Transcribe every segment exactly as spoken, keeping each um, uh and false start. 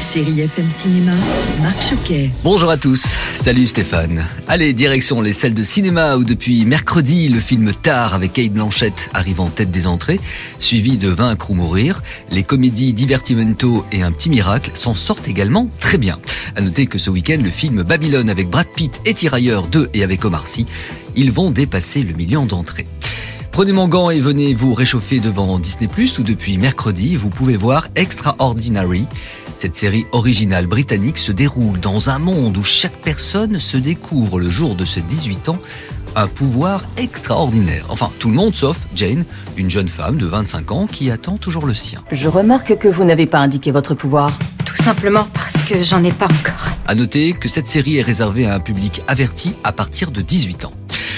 Chérie F M Cinéma, Marc Choquet. Bonjour à tous, salut Stéphane. Allez, direction les salles de cinéma où depuis mercredi, le film Tár avec Cate Blanchett arrive en tête des entrées, suivi de Vaincre ou mourir. Les comédies Divertimento et Un Petit Miracle s'en sortent également très bien. À noter que ce week-end, le film Babylone avec Brad Pitt et Tirailleurs deux et avec Omar Sy, ils vont dépasser le million d'entrées. Prenez mon gant et venez vous réchauffer devant Disney plus, où depuis mercredi, vous pouvez voir Extraordinary. Cette série originale britannique se déroule dans un monde où chaque personne se découvre le jour de ses dix-huit ans un pouvoir extraordinaire. Enfin, tout le monde sauf Jane, une jeune femme de vingt-cinq ans qui attend toujours le sien. Je remarque que vous n'avez pas indiqué votre pouvoir. Tout simplement parce que j'en ai pas encore. À noter que cette série est réservée à un public averti à partir de dix-huit ans.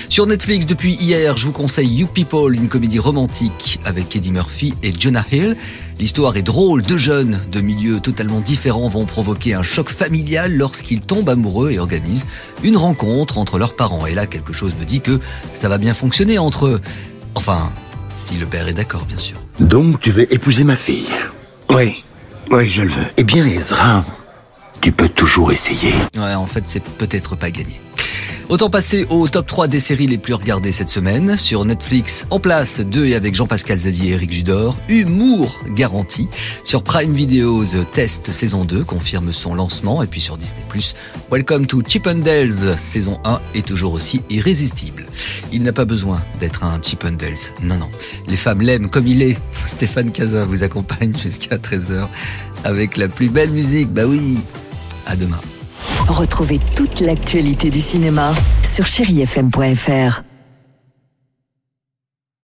Sur Netflix, depuis hier, je vous conseille You People, une comédie romantique avec Eddie Murphy et Jonah Hill. L'histoire est drôle, deux jeunes de milieux totalement différents vont provoquer un choc familial lorsqu'ils tombent amoureux et organisent une rencontre entre leurs parents. Et là, quelque chose me dit que ça va bien fonctionner entre eux. Enfin, si le père est d'accord, bien sûr. Donc, tu veux épouser ma fille ? Oui, oui, je le veux. Eh bien, Ezra, tu peux toujours essayer. Ouais, en fait, c'est peut-être pas gagné. Autant passer au top trois des séries les plus regardées cette semaine. Sur Netflix, En Place deux et avec Jean-Pascal Zadie et Eric Judor. Humour garanti. Sur Prime Video, The Test saison deux confirme son lancement. Et puis sur Disney plus, Welcome to Chippendales saison un est toujours aussi irrésistible. Il n'a pas besoin d'être un Chippendales. Non, non. Les femmes l'aiment comme il est. Stéphane Cazin vous accompagne jusqu'à treize heures avec la plus belle musique. Bah oui, à demain. Retrouvez toute l'actualité du cinéma sur chérie f m point f r.